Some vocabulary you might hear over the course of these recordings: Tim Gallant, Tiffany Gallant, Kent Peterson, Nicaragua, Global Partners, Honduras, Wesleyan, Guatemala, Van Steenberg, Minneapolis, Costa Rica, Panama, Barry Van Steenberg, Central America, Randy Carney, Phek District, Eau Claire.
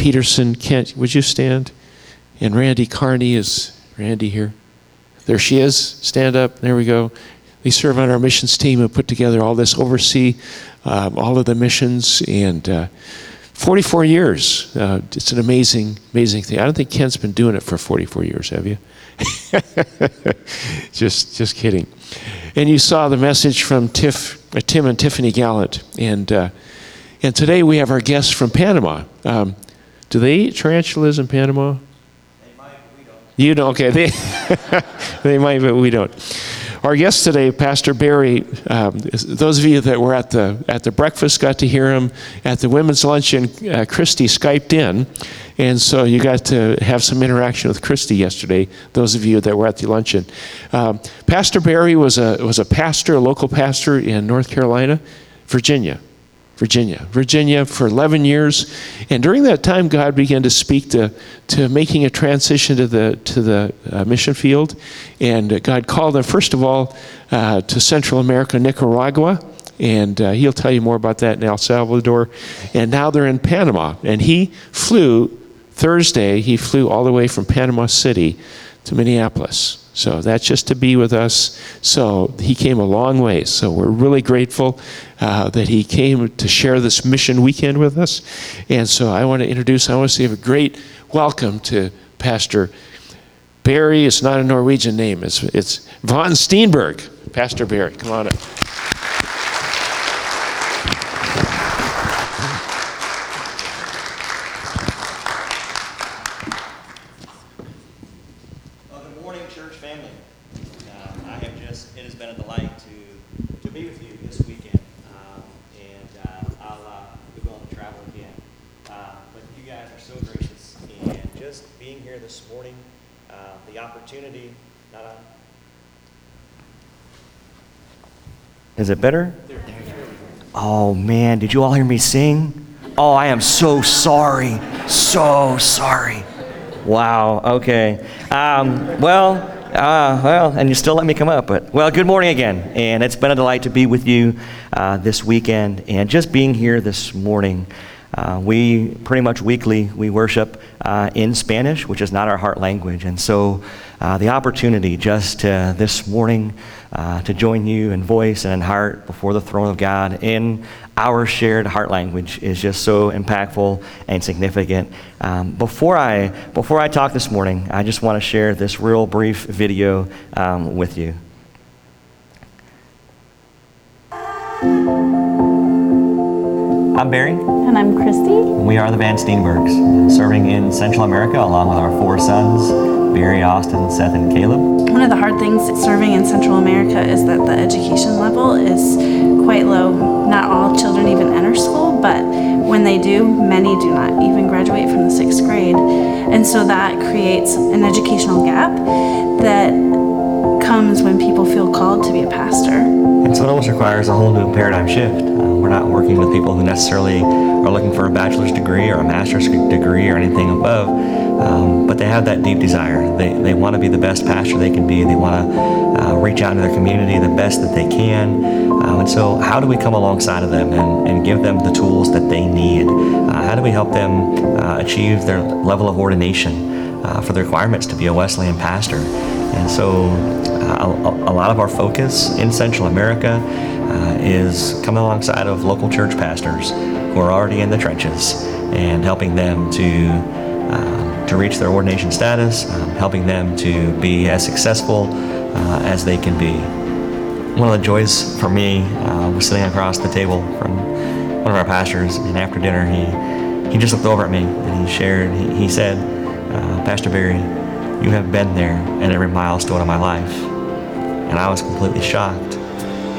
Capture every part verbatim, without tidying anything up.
Peterson, Kent, would you stand? And Randy Carney, is Randy here? There she is, stand up, there we go. They serve on our missions team and put together all this, oversee um, all of the missions, and uh, forty-four years. Uh, it's an amazing, amazing thing. I don't think Ken's been doing it for forty-four years, have you? just just kidding. And you saw the message from Tiff, uh, Tim and Tiffany Gallant, and uh, and today we have our guests from Panama. Um, do they eat tarantulas in Panama? They might, but we don't. You don't, okay. They, they might, but we don't. Our guest today, Pastor Barry, um, those of you that were at the at the breakfast got to hear him. At the women's luncheon, uh, Christy Skyped in, and so you got to have some interaction with Christy yesterday, those of you that were at the luncheon. Um, Pastor Barry was a, was a pastor, a local pastor in North Carolina, Virginia. Virginia, Virginia for eleven years, and during that time, God began to speak to to making a transition to the to the uh, mission field, and God called them first of all uh, to Central America, Nicaragua, and uh, He'll tell you more about that in El Salvador, and now they're in Panama, and he flew Thursday. He flew all the way from Panama City to Minneapolis. So that's just to be with us. So he came a long way. So we're really grateful uh, that he came to share this mission weekend with us. And so I want to introduce, I want to say a great welcome to Pastor Barry. It's not a Norwegian name. It's, it's Van Steenberg. Pastor Barry, come on up. Is it better? Oh man, did you all hear me sing? Oh, I am so sorry, so sorry. Wow, okay. Um, well, uh, well, and you still let me come up, but well, good morning again. And it's been a delight to be with you uh, this weekend, and just being here this morning. Uh, we pretty much weekly, we worship uh, in Spanish, which is not our heart language. And so uh, the opportunity just uh, this morning Uh, to join you in voice and in heart before the throne of God in our shared heart language is just so impactful and significant. Um, before I before I talk this morning, I just want to share this real brief video um, with you. I'm Barry. And I'm Christy. And we are the Van Steenbergs, serving in Central America along with our four sons, Barry, Austin, Seth, and Caleb. One of the hard things serving in Central America is that the education level is quite low. Not all children even enter school, but when they do, many do not even graduate from the sixth grade. And so that creates an educational gap that comes when people feel called to be a pastor. And so it almost requires a whole new paradigm shift. Uh, we're not working with people who necessarily are looking for a bachelor's degree or a master's degree or anything above. Um, but they have that deep desire. They, they want to be the best pastor they can be. They want to uh, reach out to their community the best that they can. Um, and so how do we come alongside of them and, and give them the tools that they need? Uh, how do we help them uh, achieve their level of ordination uh, for the requirements to be a Wesleyan pastor? And so uh, a, a lot of our focus in Central America uh, is coming alongside of local church pastors who are already in the trenches and helping them to Uh, to reach their ordination status, um, helping them to be as successful uh, as they can be. One of the joys for me uh, was sitting across the table from one of our pastors, and after dinner he, he just looked over at me and he shared, he, he said, uh, Pastor Barry, you have been there at every milestone of my life. And I was completely shocked.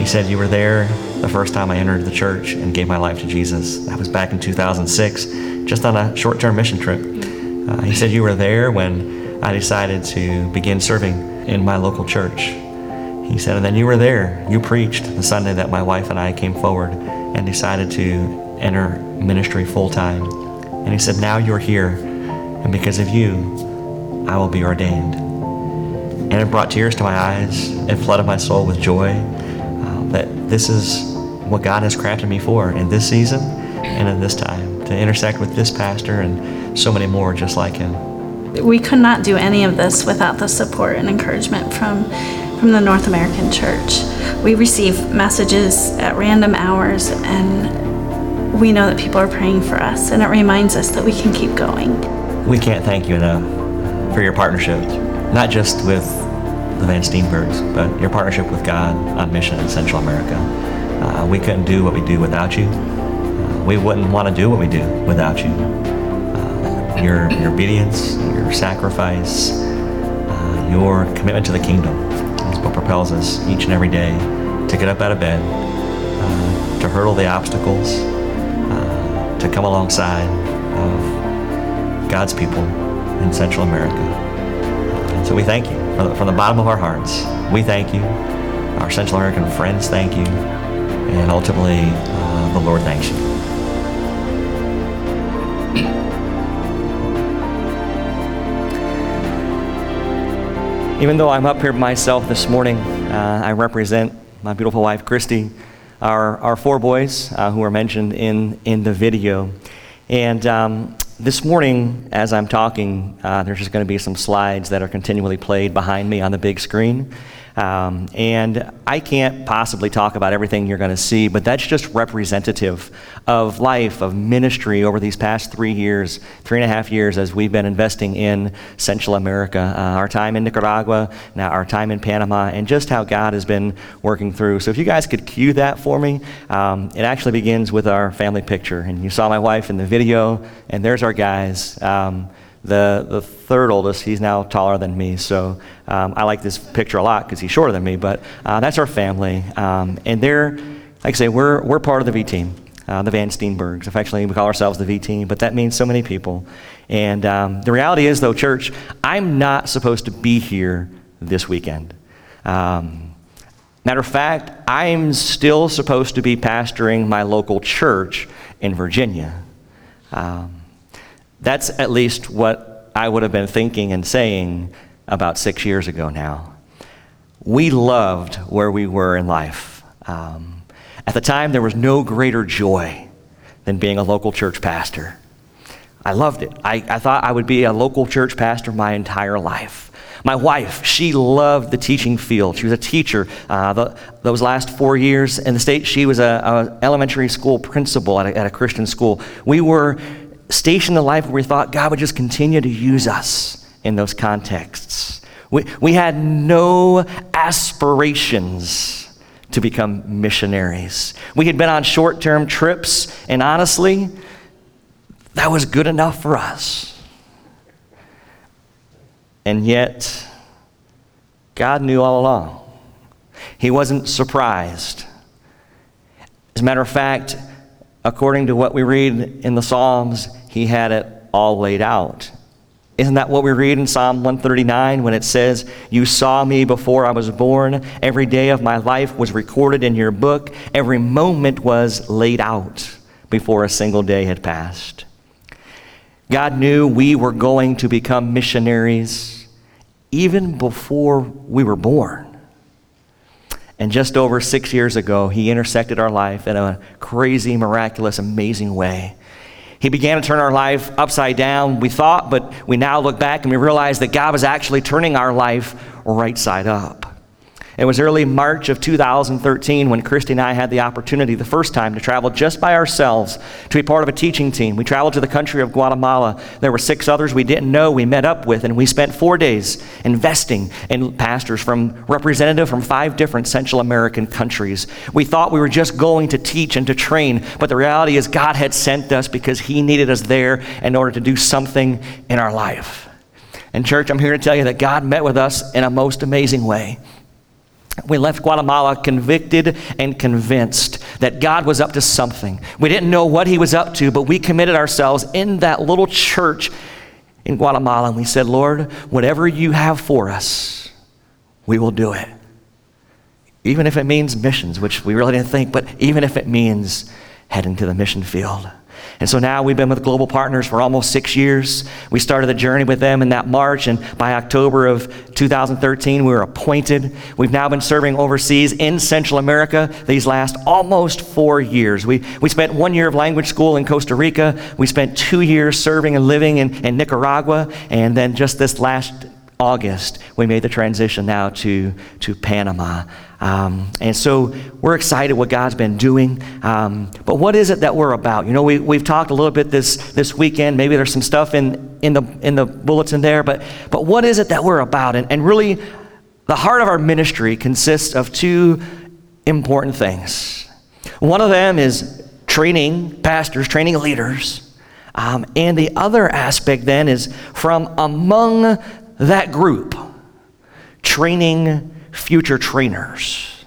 He said, you were there the first time I entered the church and gave my life to Jesus. That was back in two thousand six, just on a short-term mission trip. Uh, he said, you were there when I decided to begin serving in my local church. He said, and then you were there. You preached the Sunday that my wife and I came forward and decided to enter ministry full-time. And he said, now you're here, and because of you, I will be ordained. And it brought tears to my eyes. It flooded my soul with joy uh, that this is what God has crafted me for in this season and in this time, to intersect with this pastor and so many more just like him. We could not do any of this without the support and encouragement from from the North American Church. We receive messages at random hours, and we know that people are praying for us, and it reminds us that we can keep going. We can't thank you enough for your partnership, not just with the Van Steenbergs, but your partnership with God on mission in Central America. Uh, we couldn't do what we do without you. Uh, we wouldn't want to do what we do without you. Uh, your, your obedience, your sacrifice, uh, your commitment to the kingdom. What propels us each and every day to get up out of bed, uh, to hurdle the obstacles, uh, to come alongside of God's people in Central America. And so we thank you from the, from the bottom of our hearts. We thank you. Our Central American friends thank you. And ultimately, uh, the Lord thanks you. Even though I'm up here myself this morning, uh, I represent my beautiful wife, Christy, our, our four boys uh, who are mentioned in, in the video. And um, this morning, as I'm talking, uh, there's just going to be some slides that are continually played behind me on the big screen. Um, and I can't possibly talk about everything you're going to see, but that's just representative of life, of ministry over these past three years, three and a half years as we've been investing in Central America, uh, our time in Nicaragua, now our time in Panama, and just how God has been working through. So if you guys could cue that for me, um, it actually begins with our family picture. And you saw my wife in the video, and there's our guys. Um, The, the third oldest, he's now taller than me, so um, I like this picture a lot because he's shorter than me, but uh, that's our family. Um, and they're, like I say, we're, we're part of the V team, uh, the Van Steenbergs. Affectionately, we call ourselves the V team, but that means so many people. And um, the reality is, though, church, I'm not supposed to be here this weekend. Um, matter of fact, I'm still supposed to be pastoring my local church in Virginia. Um, That's at least what I would have been thinking and saying about six years ago now. We loved where we were in life. Um, at the time, there was no greater joy than being a local church pastor. I loved it. I, I thought I would be a local church pastor my entire life. My wife, she loved the teaching field. She was a teacher uh, the, those last four years in the state. She was a, a elementary school principal at a, at a Christian school. We were stationed in life where we thought God would just continue to use us in those contexts. We, we had no aspirations to become missionaries. We had been on short-term trips, and honestly, that was good enough for us. And yet, God knew all along. He wasn't surprised. As a matter of fact, according to what we read in the Psalms, he had it all laid out. Isn't that what we read in Psalm one thirty-nine when it says, "You saw me before I was born. Every day of my life was recorded in your book. Every moment was laid out before a single day had passed." God knew we were going to become missionaries even before we were born. And just over six years ago, he intersected our life in a crazy, miraculous, amazing way. He began to turn our life upside down, we thought, but we now look back and we realize that God was actually turning our life right side up. It was early March of two thousand thirteen when Christy and I had the opportunity the first time to travel just by ourselves to be part of a teaching team. We traveled to the country of Guatemala. There were six others we didn't know we met up with, and we spent four days investing in pastors from representative from five different Central American countries. We thought we were just going to teach and to train, but the reality is God had sent us because he needed us there in order to do something in our life. And church, I'm here to tell you that God met with us in a most amazing way. We left Guatemala convicted and convinced that God was up to something. We didn't know what he was up to, but we committed ourselves in that little church in Guatemala, and we said, "Lord, whatever you have for us, we will do it. Even if it means missions," which we really didn't think, but even if it means heading to the mission field. And so now we've been with Global Partners for almost six years. We started the journey with them in that March, and by October of two thousand thirteen, we were appointed. We've now been serving overseas in Central America these last almost four years. We, we spent one year of language school in Costa Rica. We spent two years serving and living in, in Nicaragua. And then just this last August, we made the transition now to, to Panama. Um, and so we're excited what God's been doing. Um, but what is it that we're about? You know, we, we've talked a little bit this, this weekend. Maybe there's some stuff in, in, the, in the bulletin there. But, but what is it that we're about? And, and really, the heart of our ministry consists of two important things. One of them is training pastors, training leaders. Um, and the other aspect then is from among that group, training future trainers.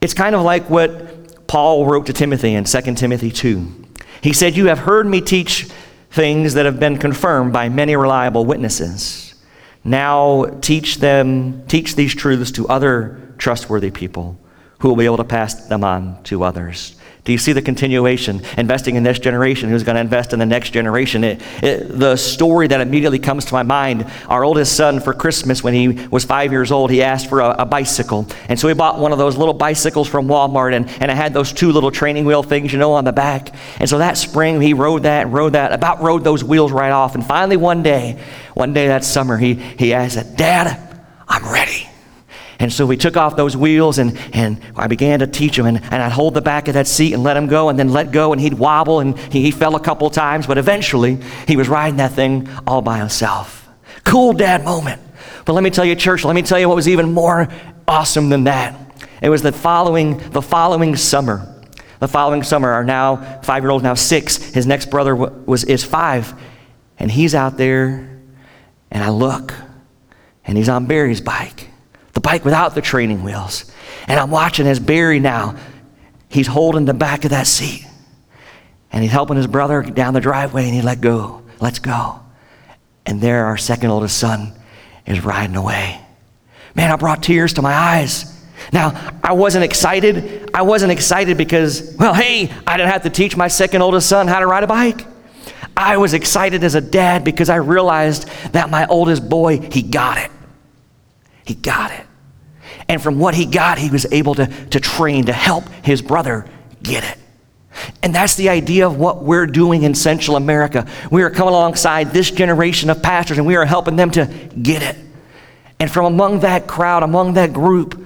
It's kind of like what Paul wrote to Timothy in Second Timothy two. He said, "You have heard me teach things that have been confirmed by many reliable witnesses. Now teach them, teach these truths to other trustworthy people who will be able to pass them on to others." Do you see the continuation? Investing in this generation, who's going to invest in the next generation? It, it, the story that immediately comes to my mind, our oldest son for Christmas when he was five years old, he asked for a, a bicycle. And so he bought one of those little bicycles from Walmart, and, and it had those two little training wheel things, you know, on the back. And so that spring, he rode that and rode that, about rode those wheels right off. And finally one day, one day that summer, he, he asked, "Dad, I'm ready." And so we took off those wheels, and, and I began to teach him, and, and I'd hold the back of that seat and let him go, and then let go, and he'd wobble, and he, he fell a couple times, but eventually he was riding that thing all by himself. Cool dad moment. But let me tell you, church, let me tell you what was even more awesome than that. It was the following, the following summer. The following summer, our now five-year-old, now six, his next brother was, is five, and he's out there, and I look, and he's on Barry's bike. The bike without the training wheels. And I'm watching as Barry now, he's holding the back of that seat. And he's helping his brother down the driveway, and he let go. Let's go. And there our second oldest son is riding away. Man, I brought tears to my eyes. Now, I wasn't excited. I wasn't excited because, well, hey, I didn't have to teach my second oldest son how to ride a bike. I was excited as a dad because I realized that my oldest boy, he got it. He got it. And from what he got, he was able to, to train, to help his brother get it. And that's the idea of what we're doing in Central America. We are coming alongside this generation of pastors, and we are helping them to get it. And from among that crowd, among that group,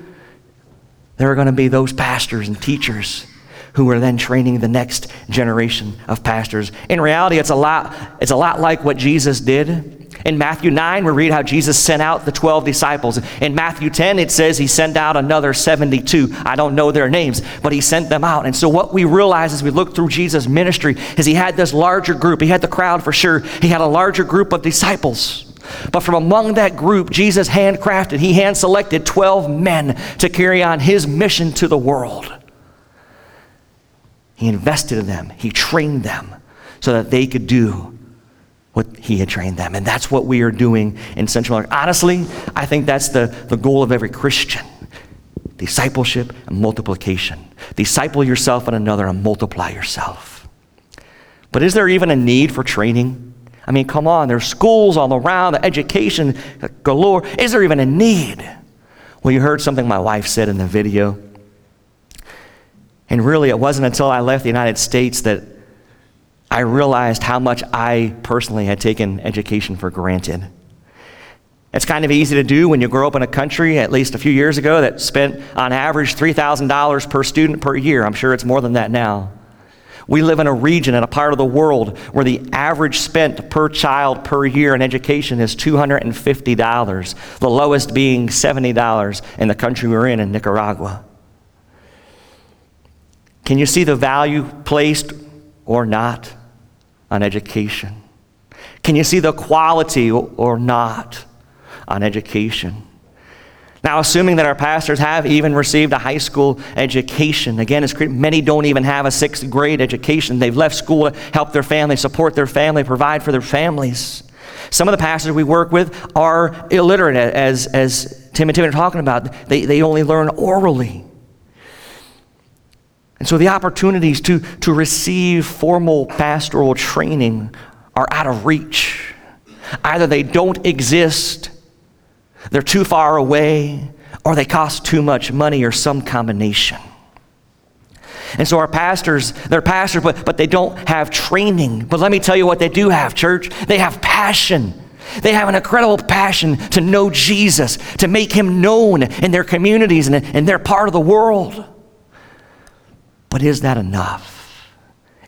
there are going to be those pastors and teachers who are then training the next generation of pastors. In reality, it's a lot, it's a lot like what Jesus did. In Matthew nine, we read how Jesus sent out the twelve disciples. In Matthew ten, it says he sent out another seventy-two. I don't know their names, but he sent them out. And so what we realize as we look through Jesus' ministry is he had this larger group. He had the crowd for sure. He had a larger group of disciples. But from among that group, Jesus handcrafted, he hand-selected twelve men to carry on his mission to the world. He invested in them. He trained them so that they could do what he had trained them. And that's what we are doing in Central America. Honestly, I think that's the, the goal of every Christian. Discipleship and multiplication. Disciple yourself and another and multiply yourself. But is there even a need for training? I mean, come on, there's schools all around, the education galore. Is there even a need? Well, you heard something my wife said in the video. And really, it wasn't until I left the United States that I realized how much I personally had taken education for granted. It's kind of easy to do when you grow up in a country, at least a few years ago, that spent on average three thousand dollars per student per year. I'm sure it's more than that now. We live in a region and a part of the world where the average spent per child per year in education is two hundred fifty dollars, the lowest being seventy dollars in the country we're in, in Nicaragua. Can you see the value placed or not on education? Can you see the quality or not on education? Now, assuming that our pastors have even received a high school education, again, it's, many don't even have a sixth grade education. They've left school to help their family, support their family, provide for their families. Some of the pastors we work with are illiterate, as, as Tim and Tim are talking about. They, they only learn orally. And so the opportunities to, to receive formal pastoral training are out of reach. Either they don't exist, they're too far away, or they cost too much money, or some combination. And so our pastors, they're pastors, but, but they don't have training. But let me tell you what they do have, church. They have passion. They have an incredible passion to know Jesus, to make him known in their communities and in their part of the world. But is that enough?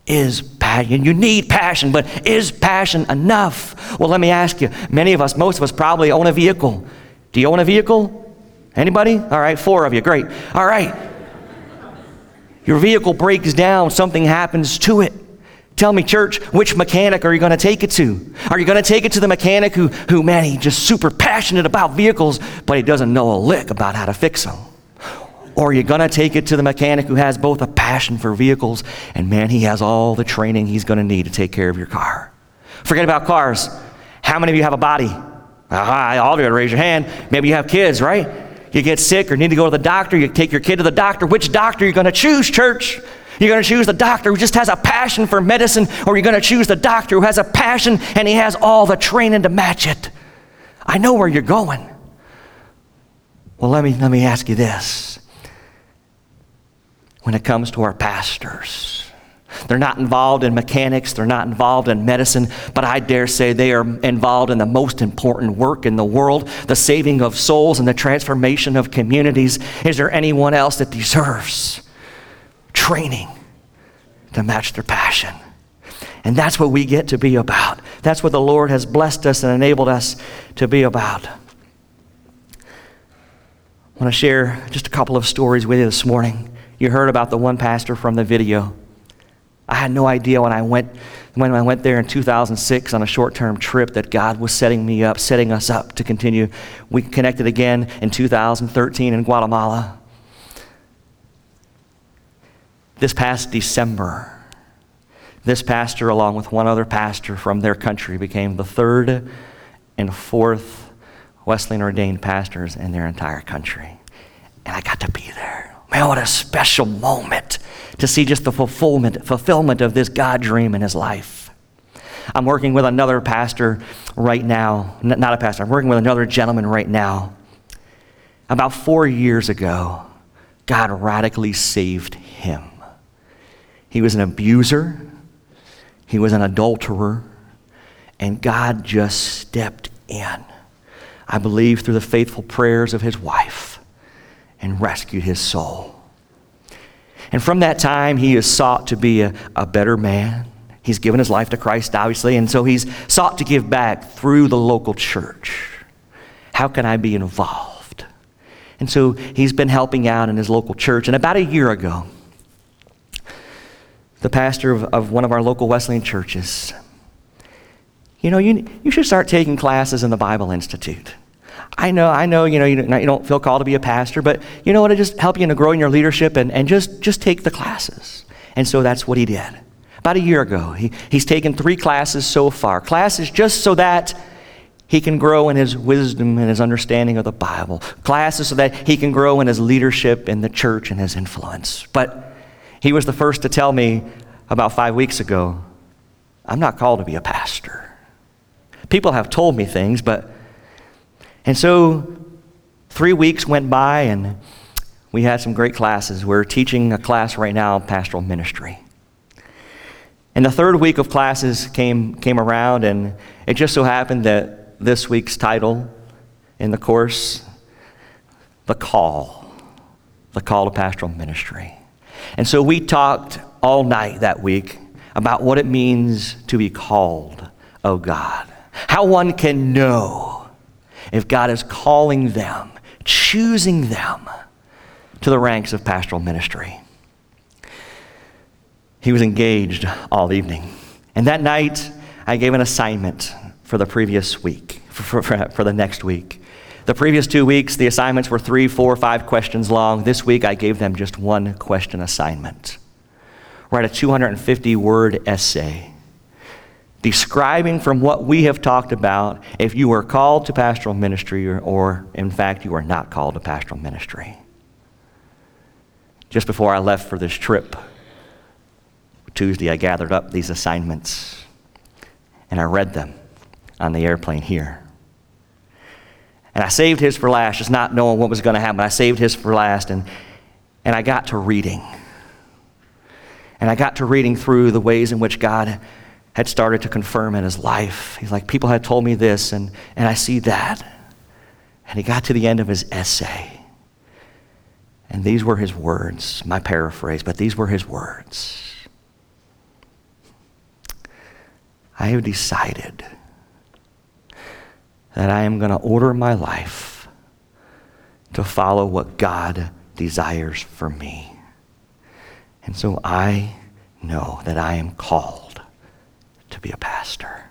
Is passion, you need passion, but is passion enough? Well, let me ask you, many of us, most of us probably own a vehicle. Do you own a vehicle? Anybody? All right, four of you, great. All right. Your vehicle breaks down, something happens to it. Tell me, church, which mechanic are you going to take it to? Are you going to take it to the mechanic who, who, man, he's just super passionate about vehicles, but he doesn't know a lick about how to fix them? Or are you going to take it to the mechanic who has both a passion for vehicles and, man, he has all the training he's going to need to take care of your car? Forget about cars. How many of you have a body? Aha, all of you, raise your hand. Maybe you have kids, right? You get sick or need to go to the doctor, you take your kid to the doctor. Which doctor are you going to choose, church? You're going to choose the doctor who just has a passion for medicine, or you're going to choose the doctor who has a passion and he has all the training to match it? I know where you're going. Well, let me, let me ask you this. When it comes to our pastors, they're not involved in mechanics, they're not involved in medicine, but I dare say they are involved in the most important work in the world, the saving of souls and the transformation of communities. Is there anyone else that deserves training to match their passion? And that's what we get to be about. That's what the Lord has blessed us and enabled us to be about. I want to share just a couple of stories with you this morning. You heard about the one pastor from the video. I had no idea when I went when I went there in two thousand six on a short-term trip that God was setting me up, setting us up to continue. We connected again in two thousand thirteen in Guatemala. This past December, this pastor along with one other pastor from their country became the third and fourth Wesleyan ordained pastors in their entire country. And I got to be there. Man, what a special moment to see just the fulfillment, fulfillment of this God dream in his life. I'm working with another pastor right now, N- not a pastor, I'm working with another gentleman right now. About four years ago, God radically saved him. He was an abuser, he was an adulterer, and God just stepped in, I believe through the faithful prayers of his wife, and rescued his soul. And from that time, he has sought to be a, a better man. He's given his life to Christ, obviously, and so he's sought to give back through the local church. How can I be involved? And so he's been helping out in his local church. And about a year ago, the pastor of, of one of our local Wesleyan churches, you know, you, you should start taking classes in the Bible Institute. I know, I know, you know, you don't feel called to be a pastor, but you know what, it'll just help you in growing your leadership and, and just, just take the classes. And so that's what he did. About a year ago, he, he's taken three classes so far, classes just so that he can grow in his wisdom and his understanding of the Bible, classes so that he can grow in his leadership in the church and his influence. But he was the first to tell me about five weeks ago, I'm not called to be a pastor. People have told me things, but And so three weeks went by and we had some great classes. We're teaching a class right now on pastoral ministry. And the third week of classes came, came around, and it just so happened that this week's title in the course, The Call, The Call to Pastoral Ministry. And so we talked all night that week about what it means to be called of God, how one can know if God is calling them, choosing them to the ranks of pastoral ministry. He was engaged all evening. And that night, I gave an assignment for the previous week, for, for, for the next week. The previous two weeks, the assignments were three, four, five questions long. This week, I gave them just one question assignment. Write a two hundred fifty word essay describing from what we have talked about if you are called to pastoral ministry or, or in fact you are not called to pastoral ministry. just before I left for this trip, Tuesday, I gathered up these assignments and I read them on the airplane here. And I saved his for last, just not knowing what was going to happen. I saved his for last, and, and I got to reading. And I got to reading through the ways in which God had started to confirm in his life. He's like, people had told me this, and, and I see that. And he got to the end of his essay. And these were his words, my paraphrase, but these were his words. I have decided that I am going to order my life to follow what God desires for me. And so I know that I am called to be a pastor.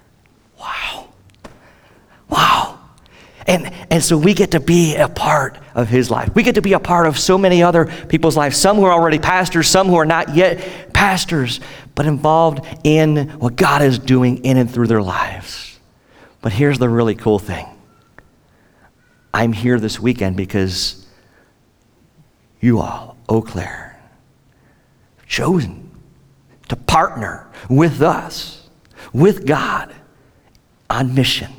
Wow. Wow. And, and so we get to be a part of his life. We get to be a part of so many other people's lives, some who are already pastors, some who are not yet pastors, but involved in what God is doing in and through their lives. But here's the really cool thing. I'm here this weekend because you all, Eau Claire, have chosen to partner with us, with God, on mission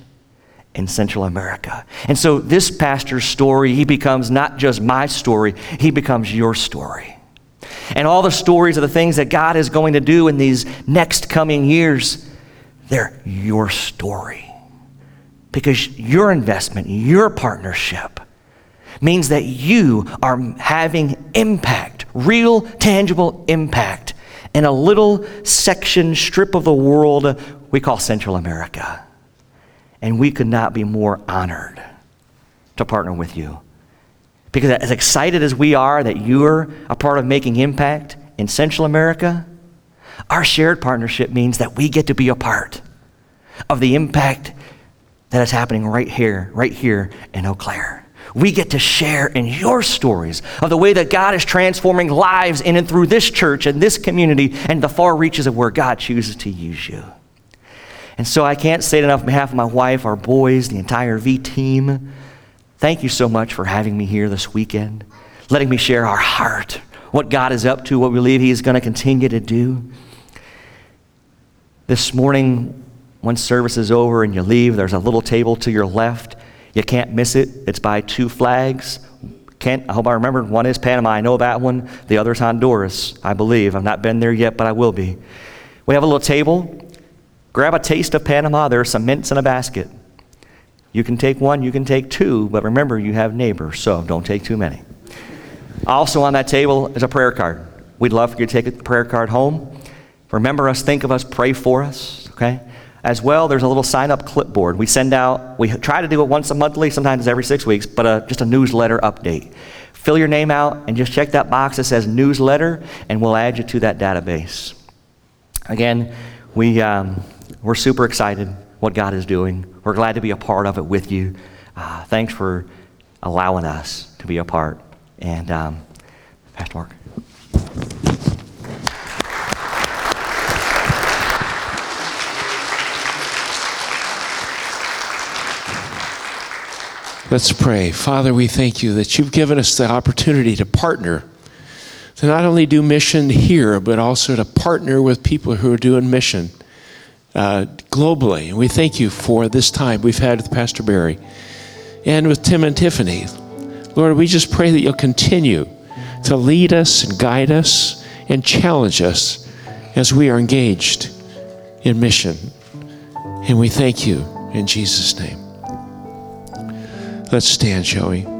in Central America. And so this pastor's story, he becomes not just my story, he becomes your story. And all the stories of the things that God is going to do in these next coming years, they're your story. Because your investment, your partnership, means that you are having impact, real, tangible impact in a little section, strip of the world we call Central America. And we could not be more honored to partner with you. Because as excited as we are that you're a part of making impact in Central America, our shared partnership means that we get to be a part of the impact that is happening right here, right here in Eau Claire. We get to share in your stories of the way that God is transforming lives in and through this church and this community and the far reaches of where God chooses to use you. And so I can't say it enough on behalf of my wife, our boys, the entire V team. Thank you so much for having me here this weekend, letting me share our heart, what God is up to, what we believe he is going to continue to do. This morning, once service is over and you leave, there's a little table to your left. You can't miss it. It's by two flags. Kent, I hope I remembered. One is Panama. I know that one. The other is Honduras, I believe. I've not been there yet, but I will be. We have a little table. Grab a taste of Panama. There are some mints in a basket. You can take one, you can take two, but remember you have neighbors, so don't take too many. Also on that table is a prayer card. We'd love for you to take a prayer card home. Remember us, think of us, pray for us, okay? As well, there's a little sign-up clipboard. We send out, we try to do it once a monthly, sometimes every six weeks, but a, just a newsletter update. Fill your name out and just check that box that says newsletter, and we'll add you to that database. Again, we... Um, We're super excited what God is doing. We're glad to be a part of it with you. Uh, thanks for allowing us to be a part. And um, Pastor Mark. Let's pray. Father, we thank you that you've given us the opportunity to partner, to not only do mission here, but also to partner with people who are doing mission Uh, globally. And we thank you for this time we've had with Pastor Barry and with Tim and Tiffany. Lord, we just pray that you'll continue to lead us and guide us and challenge us as we are engaged in mission. And we thank you in Jesus' name. Let's stand, shall we?